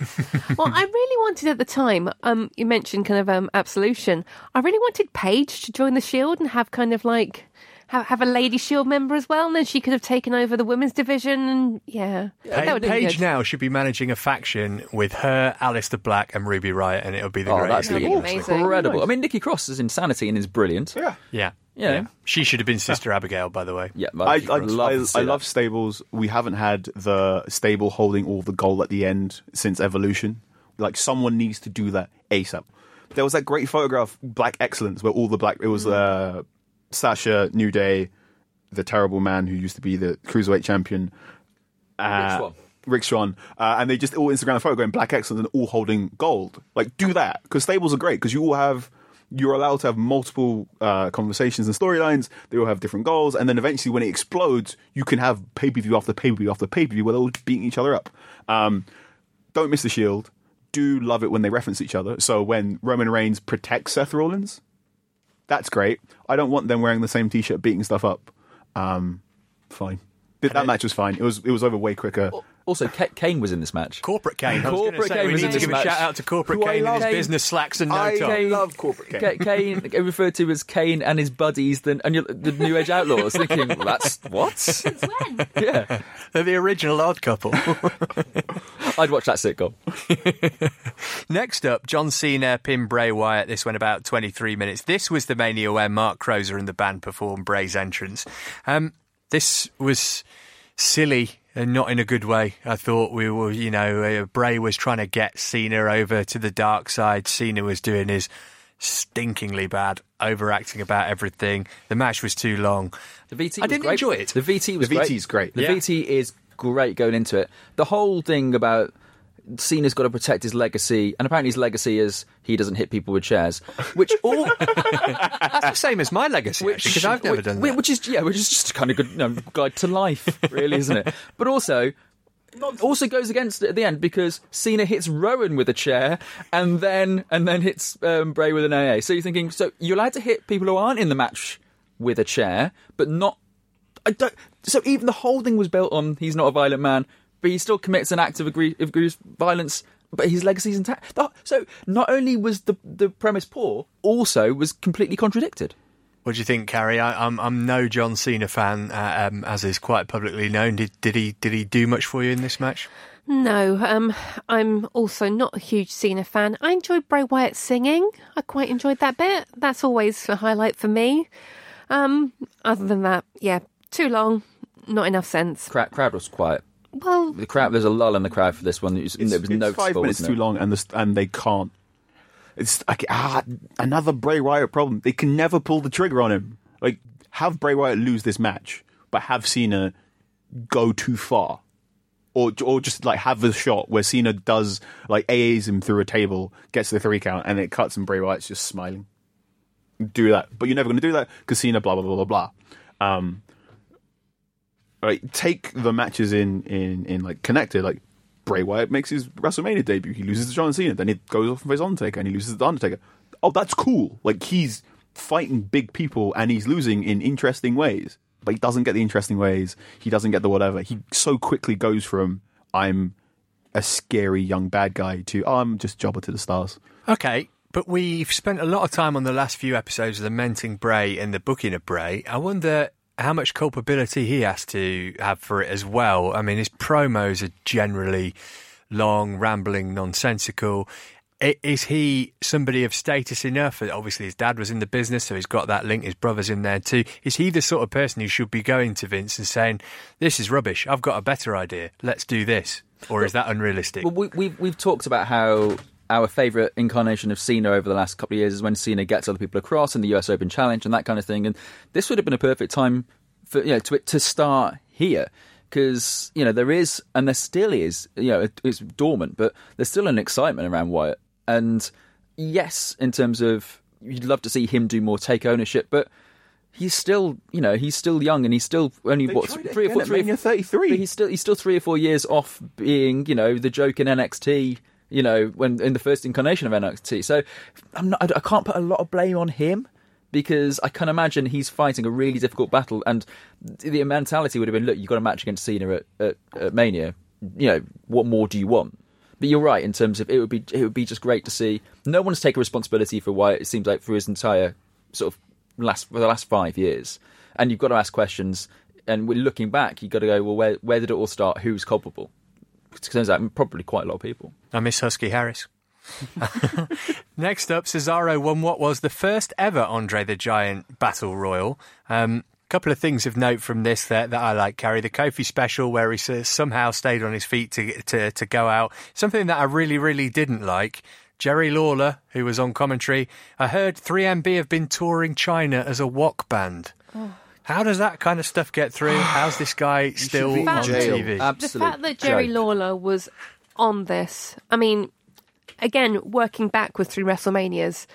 Well, I really wanted at the time, you mentioned kind of Absolution, I really wanted Paige to join The Shield and have kind of like have a lady Shield member as well, and then she could have taken over the women's division, and Paige now should be managing a faction with her, Aleister Black and Ruby Riott, and it'll be the greatest. That's incredible. I mean, Nikki Cross's insanity and is brilliant. Yeah. She should have been Sister Abigail, by the way. Yeah, I love stables. We haven't had the stable holding all the gold at the end since Evolution. Like, someone needs to do that ASAP. There was that great photograph, Black Excellence, where all the black, it was Sasha, New Day, the terrible man who used to be the Cruiserweight champion, Rick Swan, and they just all Instagram the photo going Black Excellence and all holding gold. Like, do that, because stables are great, because you're allowed to have multiple conversations and storylines. They all have different goals, and then eventually when it explodes, you can have pay-per-view after pay-per-view after pay-per-view where they're all beating each other up. Don't miss The Shield. Do love it when they reference each other. So when Roman Reigns protects Seth Rollins, that's great. I don't want them wearing the same T-shirt, beating stuff up. Fine. That match was fine. It was over way quicker. Also, Kane was in this match. Corporate Kane. We need to give a shout out to Corporate Kane and his business slacks and no top. I love Corporate Kane. Kane referred to as Kane and his buddies, the New Age Outlaws. Thinking, well, that's what? Since when? Yeah, they're the original odd couple. I'd watch that sitcom. Next up, John Cena pinned Bray Wyatt. This went about 23 minutes. This was the Mania where Mark Crozer and the band performed Bray's entrance. This was silly. And not in a good way. I thought we were, you know, Bray was trying to get Cena over to the dark side. Cena was doing his stinkingly bad, overacting about everything. The match was too long. The VT I was didn't great. Enjoy it. The VT was great. The VT's great. The VT is great going into it. The whole thing about Cena's got to protect his legacy, and apparently his legacy is he doesn't hit people with chairs, which all that's the same as my legacy, because I've never done that. Which is just kind of good, you know, guide to life, really, isn't it? But also goes against it at the end, because Cena hits Rowan with a chair and then hits Bray with an AA. So you're thinking, so you're allowed to hit people who aren't in the match with a chair, but not. I don't. So even the whole thing was built on he's not a violent man. But he still commits an act of egregious violence, but his legacy's intact. So not only was the premise poor, also was completely contradicted. What do you think, Carrie? I'm no John Cena fan, as is quite publicly known. Did he do much for you in this match? No, I'm also not a huge Cena fan. I enjoyed Bray Wyatt singing. I quite enjoyed that bit. That's always a highlight for me. Other than that, yeah, too long, not enough sense. Crowd was quiet. Well, the crowd. There's a lull in the crowd for this one. It was 5 minutes too long, and they can't. It's like another Bray Wyatt problem. They can never pull the trigger on him. Like, have Bray Wyatt lose this match, but have Cena go too far, or just like have a shot where Cena does like AAs him through a table, gets the 3 count, and it cuts, and Bray Wyatt's just smiling. Do that, but you're never going to do that because Cena blah blah blah blah blah. Right, take the matches in like connected. Like, Bray Wyatt makes his WrestleMania debut, he loses to John Cena, then he goes off and faces Undertaker, and he loses to the Undertaker. Oh, that's cool. Like, he's fighting big people and he's losing in interesting ways. But he doesn't get the interesting ways. He doesn't get the whatever. He so quickly goes from I'm a scary young bad guy to I'm just jobber to the stars. Okay, but we've spent a lot of time on the last few episodes lamenting Bray and the booking of Bray. I wonder how much culpability he has to have for it as well. I mean, his promos are generally long, rambling, nonsensical. Is he somebody of status enough? Obviously, his dad was in the business, so he's got that link. His brother's in there too. Is he the sort of person who should be going to Vince and saying, this is rubbish, I've got a better idea, let's do this? Or is that unrealistic? Well, we've talked about how our favourite incarnation of Cena over the last couple of years is when Cena gets other people across in the US Open Challenge and that kind of thing. And this would have been a perfect time for, you know, to start here. Because, you know, there is, and there still is, you know, it's dormant, but there's still an excitement around Wyatt. And yes, in terms of you'd love to see him do more, take ownership, but he's still, you know, he's still young and he's still only three or four, 33. But he's still 3 or 4 years off being, you know, the joke in NXT, you know, when in the first incarnation of NXT. So I can't put a lot of blame on him, because I can imagine he's fighting a really difficult battle, and the mentality would have been, look, you've got a match against Cena at Mania. You know, what more do you want? But you're right in terms of it would be just great to see. No one's taken responsibility for Wyatt, it seems like, for his entire sort of for the last 5 years. And you've got to ask questions, and we're looking back, you've got to go, well, where did it all start? Who's culpable? It turns out probably quite a lot of people. I miss Husky Harris. Next up, Cesaro won what was the first ever Andre the Giant Battle Royal. Couple of things of note from this that I like, Carrie. The Kofi special, where he somehow stayed on his feet to go out. Something that I really, really didn't like. Jerry Lawler, who was on commentary, I heard 3MB have been touring China as a wok band. Oh. How does that kind of stuff get through? How's this guy still on TV? Absolute the fact that Jerry Lawler was on this, I mean... Again, working backwards through WrestleManias.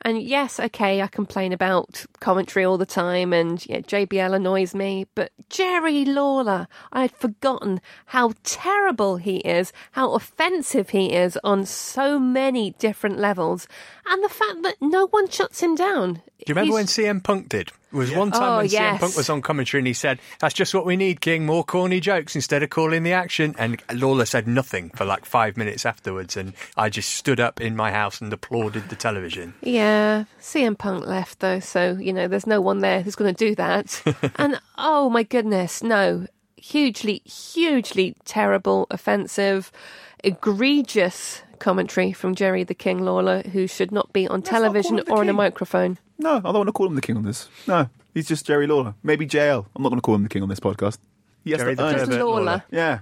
And yes, okay, I complain about commentary all the time and JBL annoys me, but Jerry Lawler, I had forgotten how terrible he is, how offensive he is on so many different levels, and the fact that no one shuts him down. Do you remember when CM Punk did? It was one time when CM Punk was on commentary and he said, that's just what we need, King, more corny jokes instead of calling the action. And Lawler said nothing for like 5 minutes afterwards. And I just stood up in my house and applauded the television. Yeah, CM Punk left though. So, you know, there's no one there who's going to do that. And oh my goodness, no. Hugely, hugely terrible, offensive, egregious commentary from Jerry the King Lawler, who should not be on television or on a microphone. No, I don't want to call him the king on this. No, he's just Jerry Lawler. Maybe JL. I'm not going to call him the king on this podcast. Jerry the Lawler. Yeah,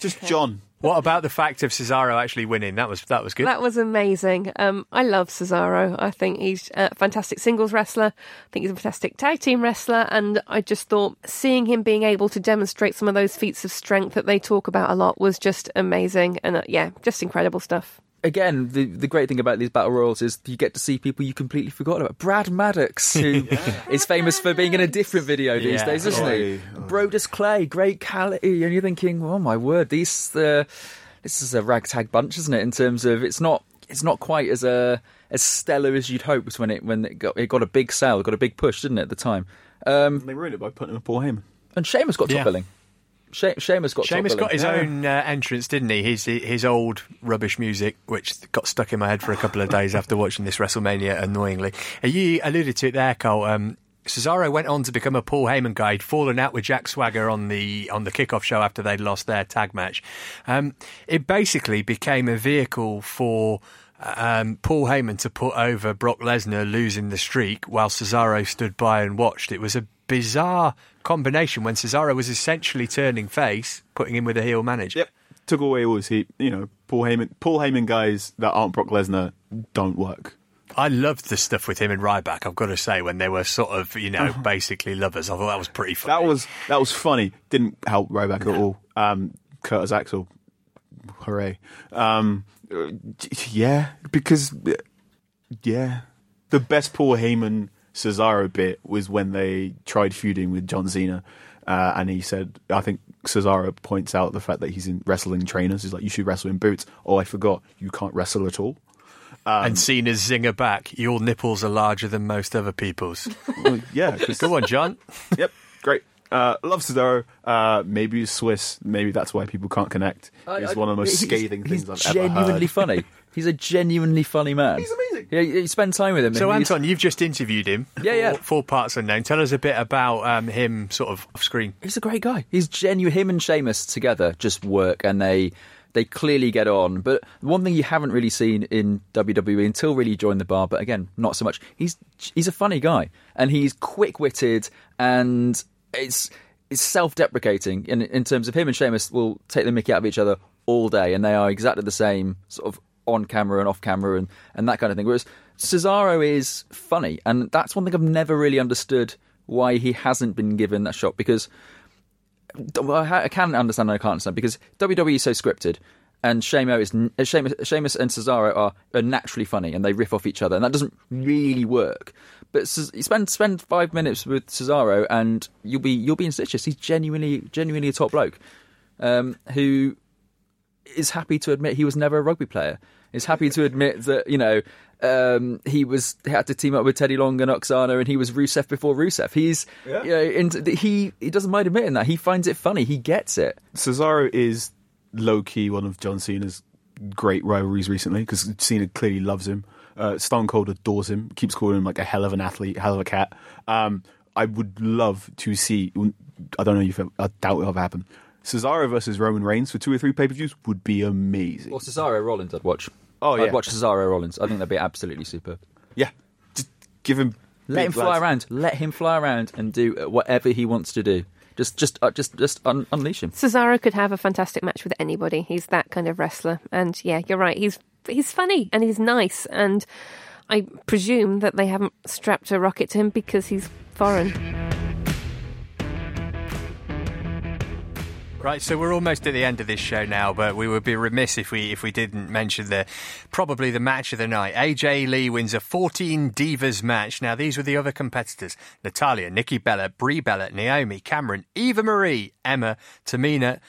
just okay. John. What about the fact of Cesaro actually winning? That was good. That was amazing. I love Cesaro. I think he's a fantastic singles wrestler. I think he's a fantastic tag team wrestler. And I just thought seeing him being able to demonstrate some of those feats of strength that they talk about a lot was just amazing. And just incredible stuff. Again, the great thing about these battle royals is you get to see people you completely forgot about. Brad Maddox, who is famous for being in a different video these days, isn't he? Brodus Clay, great quality. And you're thinking, oh my word, this is a ragtag bunch, isn't it? In terms of it's not quite as stellar as you'd hoped when it got a big sell, got a big push, didn't it, at the time? They ruined it by putting a Paul Heyman. And Sheamus got top billing. Sheamus got his own entrance, didn't he? His old rubbish music, which got stuck in my head for a couple of days after watching this WrestleMania, annoyingly. You alluded to it there, Cole. Cesaro went on to become a Paul Heyman guy. He'd fallen out with Jack Swagger on the kickoff show after they'd lost their tag match. It basically became a vehicle for Paul Heyman to put over Brock Lesnar losing the streak while Cesaro stood by and watched. It was a bizarre combination when Cesaro was essentially turning face, putting him with a heel manager. Yep, took away all his heat. You know, Paul Heyman guys that aren't Brock Lesnar don't work. I loved the stuff with him and Ryback, I've got to say, when they were sort of, you know, basically lovers. I thought that was pretty funny. That was funny. Didn't help Ryback at all. Curtis Axel, hooray. Because the best Paul Heyman Cesaro bit was when they tried feuding with John Cena and he said, I think Cesaro points out the fact that he's in wrestling trainers. He's like, you should wrestle in boots. Oh, I forgot, you can't wrestle at all. And Cena's zinger back, your nipples are larger than most other people's. Well, yeah. Go on, John. Yep, great. Love Cesaro. Maybe he's Swiss. Maybe that's why people can't connect. It's one of the most scathing things I've ever heard. Genuinely funny. He's a genuinely funny man. He's amazing. Yeah, you spend time with him. So Anton, you've just interviewed him. Yeah, yeah. For Parts Unknown. Tell us a bit about him, sort of off screen. He's a great guy. He's genuine. Him and Sheamus together just work, and they clearly get on. But one thing you haven't really seen in WWE until really joined the bar, but again, not so much. He's a funny guy, and he's quick witted and. It's self-deprecating in terms of him and Sheamus will take the mickey out of each other all day, and they are exactly the same sort of on camera and off camera and that kind of thing. Whereas Cesaro is funny, and that's one thing I've never really understood why he hasn't been given that shot, because I can understand and I can't understand, because WWE is so scripted, and Sheamus and Cesaro are naturally funny and they riff off each other, and that doesn't really work. But you spend 5 minutes with Cesaro and you'll be in stitches. He's genuinely a top bloke who is happy to admit he was never a rugby player. He's happy to admit that, you know, he had to team up with Teddy Long and Oksana, and he was Rusev before Rusev. He doesn't mind admitting that. He finds it funny. He gets it. Cesaro is low-key one of John Cena's great rivalries recently, because Cena clearly loves him. Stone Cold adores him, keeps calling him like a hell of an athlete, hell of a cat. I would love to see, I don't know, I doubt it'll ever happen, Cesaro versus Roman Reigns for 2 or 3 pay-per-views would be amazing. Or Cesaro Rollins I'd watch. Oh yeah, I'd watch Cesaro Rollins. I think that'd be absolutely superb. Yeah, just give him, let him fly around and do whatever he wants to do. Just unleash him. Cesaro could have a fantastic match with anybody. He's that kind of wrestler. And yeah, you're right. He's funny and he's nice. And I presume that they haven't strapped a rocket to him because he's foreign. Right, so we're almost at the end of this show now, but we would be remiss if we didn't mention probably the match of the night. AJ Lee wins a 14 Divas match. Now, these were the other competitors: Natalia, Nikki Bella, Brie Bella, Naomi, Cameron, Eva Marie, Emma, Tamina,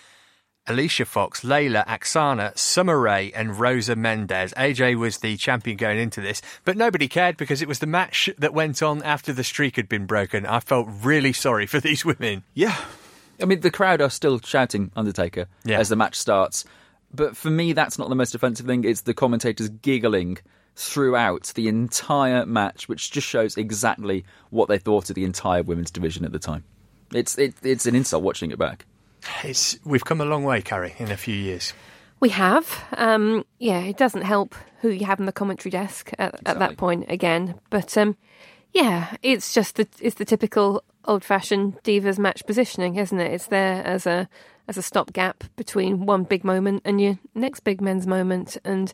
Alicia Fox, Layla, Oksana, Summer Rae and Rosa Mendez. AJ was the champion going into this, but nobody cared because it was the match that went on after the streak had been broken. I felt really sorry for these women. Yeah. I mean, the crowd are still shouting Undertaker as the match starts. But for me, that's not the most offensive thing. It's the commentators giggling throughout the entire match, which just shows exactly what they thought of the entire women's division at the time. It's an insult watching it back. We've come a long way, Carrie, in a few years. We have. It doesn't help who you have in the commentary desk at that point again. But, it's just the typical old-fashioned Divas match positioning, isn't it? It's there as a stopgap between one big moment and your next big men's moment. And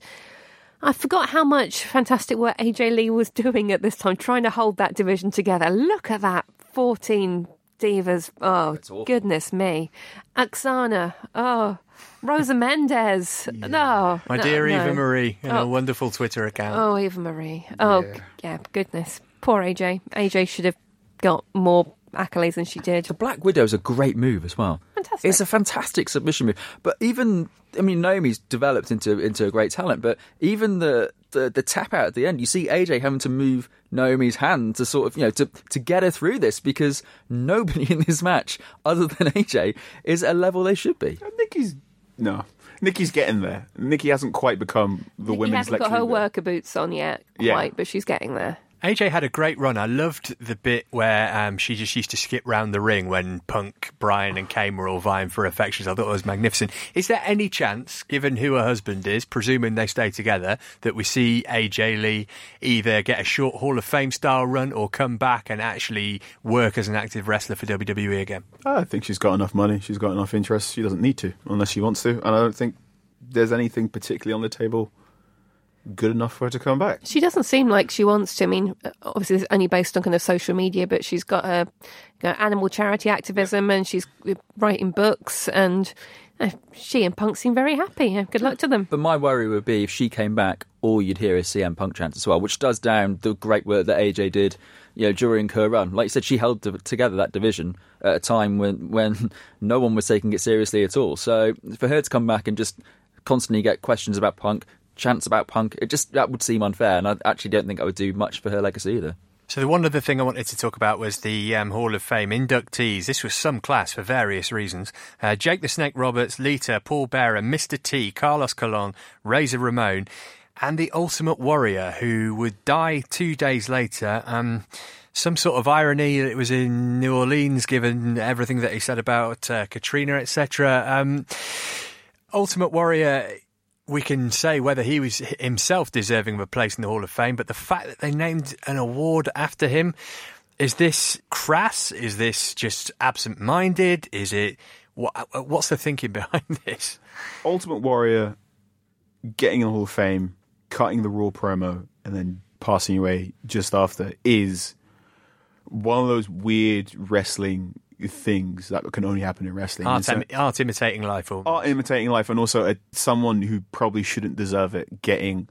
I forgot how much fantastic work AJ Lee was doing at this time, trying to hold that division together. Look at that, 14 Divas. Oh, goodness me. Oksana. Oh, Rosa Mendez. Yeah. No. My dear Eva Marie and a wonderful Twitter account. Oh, Eva Marie. Oh, yeah, goodness. Poor AJ. AJ should have got more accolades than she did. The Black Widow's a great move as well. Fantastic. It's a fantastic submission move. But even, I mean, Naomi's developed into a great talent, but even the tap out at the end, you see AJ having to move Naomi's hand to sort of, you know, to get her through this, because nobody in this match other than AJ is at a level they should be. Nikki's getting there. Nikki hasn't quite become the women's lecturer. She hasn't got her worker boots on yet quite, but she's getting there. AJ had a great run. I loved the bit where she just used to skip round the ring when Punk, Bryan and Kane were all vying for affections. I thought it was magnificent. Is there any chance, given who her husband is, presuming they stay together, that we see AJ Lee either get a short Hall of Fame style run or come back and actually work as an active wrestler for WWE again? I think she's got enough money. She's got enough interest. She doesn't need to unless she wants to. And I don't think there's anything particularly on the table good enough for her to come back. She doesn't seem like she wants to. I mean, obviously, it's only based on kind of social media, but she's got her animal charity activism and she's writing books, and she and Punk seem very happy. Good luck to them. But my worry would be if she came back, all you'd hear is CM Punk chants as well, which does down the great work that AJ did, you know, during her run. Like you said, she held together that division at a time when no one was taking it seriously at all. So for her to come back and just constantly get questions about Punk chants about Punk. It just, that would seem unfair, and I actually don't think I would do much for her legacy either. So the one other thing I wanted to talk about was the Hall of Fame inductees. This was some class for various reasons. Jake the Snake Roberts, Lita, Paul Bearer, Mr. T, Carlos Colon, Razor Ramon, and the Ultimate Warrior, who would die 2 days later. Some sort of irony that it was in New Orleans, given everything that he said about Katrina, etc. Ultimate Warrior... We can say whether he was himself deserving of a place in the Hall of Fame, but the fact that they named an award after him, is this crass? Is this just absent-minded? Is it... What's the thinking behind this? Ultimate Warrior getting a Hall of Fame, cutting the Raw promo, and then passing away just after is one of those weird wrestling things that can only happen in wrestling. Art imitating life. Almost. Art imitating life, and also someone who probably shouldn't deserve it getting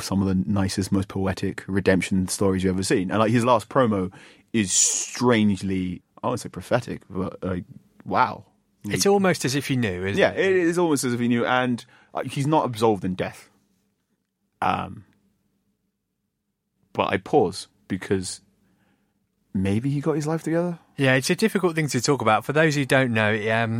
some of the nicest, most poetic redemption stories you've ever seen. And like his last promo is strangely, I wouldn't say prophetic, but like, wow. It's almost as if he knew, isn't it? Yeah, it is almost as if he knew, and he's not absolved in death. But I pause because maybe he got his life together? Yeah, it's a difficult thing to talk about. For those who don't know,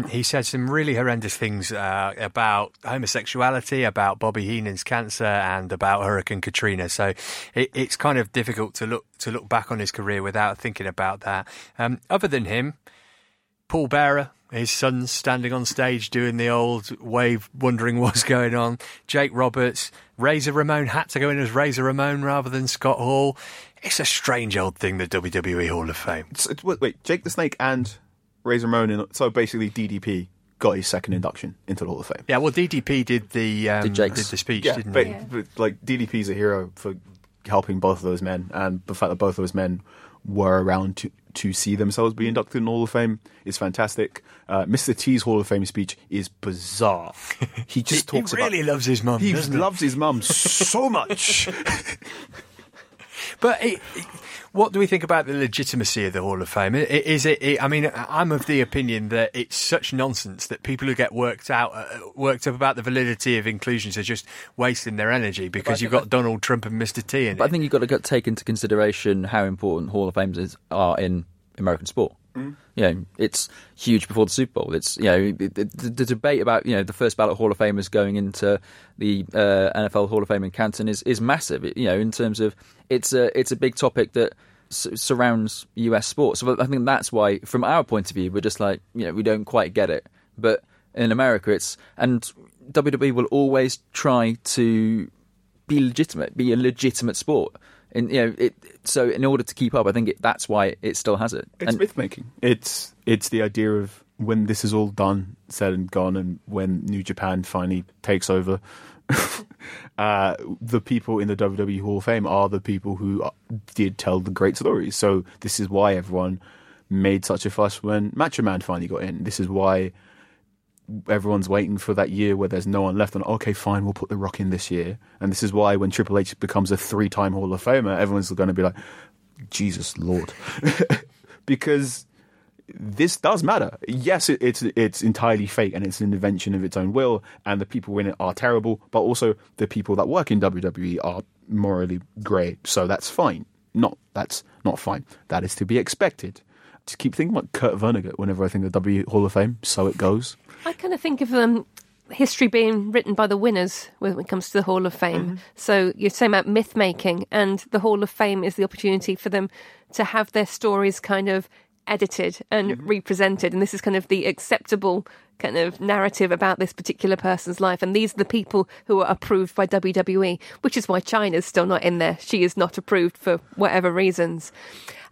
he said some really horrendous things about homosexuality, about Bobby Heenan's cancer, and about Hurricane Katrina. So it's kind of difficult to look back on his career without thinking about that. Other than him, Paul Bearer, his son standing on stage doing the old wave, wondering what's going on. Jake Roberts, Razor Ramon had to go in as Razor Ramon rather than Scott Hall. It's a strange old thing, the WWE Hall of Fame. Wait, Jake the Snake and Razor Ramon, so basically DDP got his second induction into the Hall of Fame. Yeah, well, DDP did the speech, didn't he? Yeah. But like, DDP's a hero for helping both of those men, and the fact that both of those men were around to see themselves be inducted in the Hall of Fame is fantastic. Mr. T's Hall of Fame speech is bizarre. He just talks about... He really loves his mum, doesn't he? He loves his mum so much. But what do we think about the legitimacy of the Hall of Fame? I mean, I'm of the opinion that it's such nonsense that people who get worked up about the validity of inclusions are just wasting their energy, because you've got Donald Trump and Mr. T in it. But I think you've got to take into consideration how important Hall of Fames are in American sport. Mm. You know, it's huge before the Super Bowl. It's, you know, the debate about, you know, the first ballot Hall of Famers going into the NFL Hall of Fame in Canton is massive. You know, in terms of it's a big topic that surrounds US sports. So I think that's why, from our point of view, we're just like, you know, we don't quite get it. But in America, it's, and WWE will always try to be legitimate, be a legitimate sport. And, you know, so in order to keep up, I think that's why it still has it. It's myth-making. It's the idea of when this is all done, said and gone, and when New Japan finally takes over, the people in the WWE Hall of Fame are the people who did tell the great stories. So this is why everyone made such a fuss when Macho Man finally got in. This is why everyone's waiting for that year where there's no one left, and okay, fine, we'll put The Rock in this year. And this is why when Triple H becomes a three-time Hall of Famer, everyone's going to be like, Jesus Lord. Because this does matter. Yes, it's entirely fake, and it's an invention of its own will, and the people in it are terrible, but also the people that work in WWE are morally grey, so that's fine. That's not fine. That is to be expected. Just keep thinking about Kurt Vonnegut whenever I think of WWE Hall of Fame, so it goes. I kind of think of history being written by the winners when it comes to the Hall of Fame. Mm-hmm. So you're saying about myth-making, and the Hall of Fame is the opportunity for them to have their stories kind of edited and represented. And this is kind of the acceptable kind of narrative about this particular person's life. And these are the people who are approved by WWE, which is why China's still not in there. She is not approved for whatever reasons.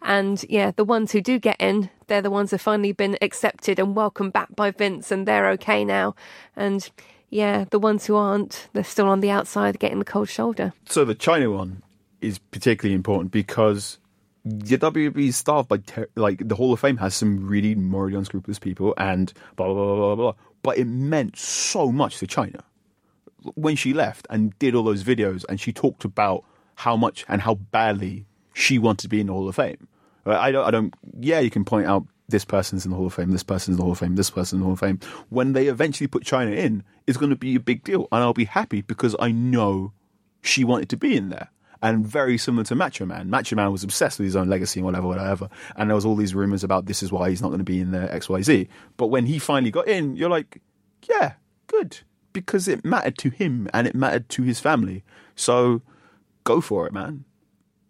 And yeah, the ones who do get in, they're the ones who have finally been accepted and welcomed back by Vince, and they're okay now. And yeah, the ones who aren't, they're still on the outside getting the cold shoulder. So the China one is particularly important because the WWE is staffed by, like, the Hall of Fame has some really morally unscrupulous people and blah, blah, blah, blah, blah. But it meant so much to China when she left and did all those videos, and she talked about how much and how badly she wanted to be in the Hall of Fame. I don't. Yeah, you can point out this person's in the Hall of Fame, this person's in the Hall of Fame, this person's in the Hall of Fame. When they eventually put China in, it's going to be a big deal. And I'll be happy because I know she wanted to be in there. And very similar to Macho Man. Macho Man was obsessed with his own legacy and whatever. And there was all these rumors about this is why he's not going to be in there, X, Y, Z. But when he finally got in, you're like, yeah, good. Because it mattered to him and it mattered to his family. So go for it, man.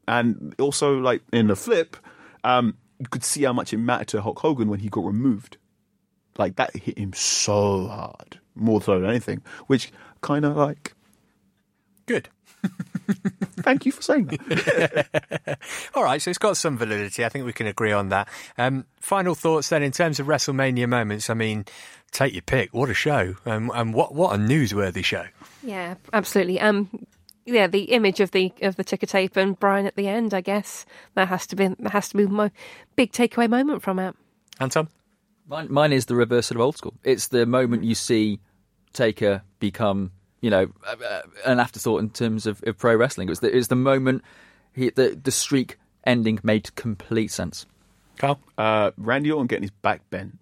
And also, like, in the flip, you could see how much it mattered to Hulk Hogan when he got removed. Like, that hit him so hard, more so than anything, which kind of, like... Good. Thank you for saying that. All right, so it's got some validity. I think we can agree on that. Final thoughts then in terms of WrestleMania moments. I mean, take your pick. What a show. And what a newsworthy show. Yeah, absolutely. Yeah, the image of the ticker tape and Brian at the end, I guess. That has to be my big takeaway moment from it. Anton? Mine is the reverse of old school. It's the moment you see Taker become... you know, an afterthought in terms of pro wrestling. It was the moment the streak ending made complete sense. Carl? Randy Orton getting his back bent.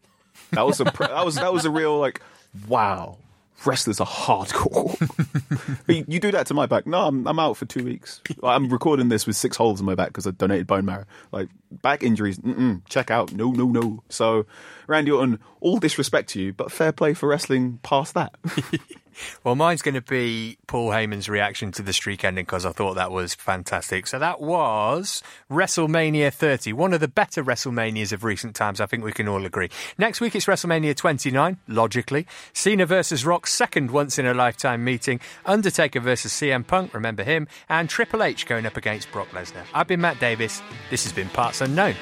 That was a real, like, wow, wrestlers are hardcore. You do that to my back. No, I'm out for 2 weeks. I'm recording this with 6 holes in my back because I donated bone marrow. Like, back injuries, check out. No. So, Randy Orton, all disrespect to you, but fair play for wrestling past that. Well, mine's going to be Paul Heyman's reaction to the streak ending because I thought that was fantastic. So that was WrestleMania 30, one of the better WrestleManias of recent times. I think we can all agree. Next week, it's WrestleMania 29, logically. Cena versus Rock's second once-in-a-lifetime meeting. Undertaker versus CM Punk, remember him. And Triple H going up against Brock Lesnar. I've been Matt Davis. This has been Parts Unknown.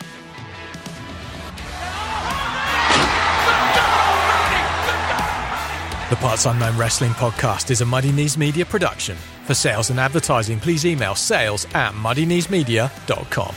The Parts Unknown Wrestling Podcast is a Muddy Knees Media production. For sales and advertising, please email sales@muddyKneesmedia.com.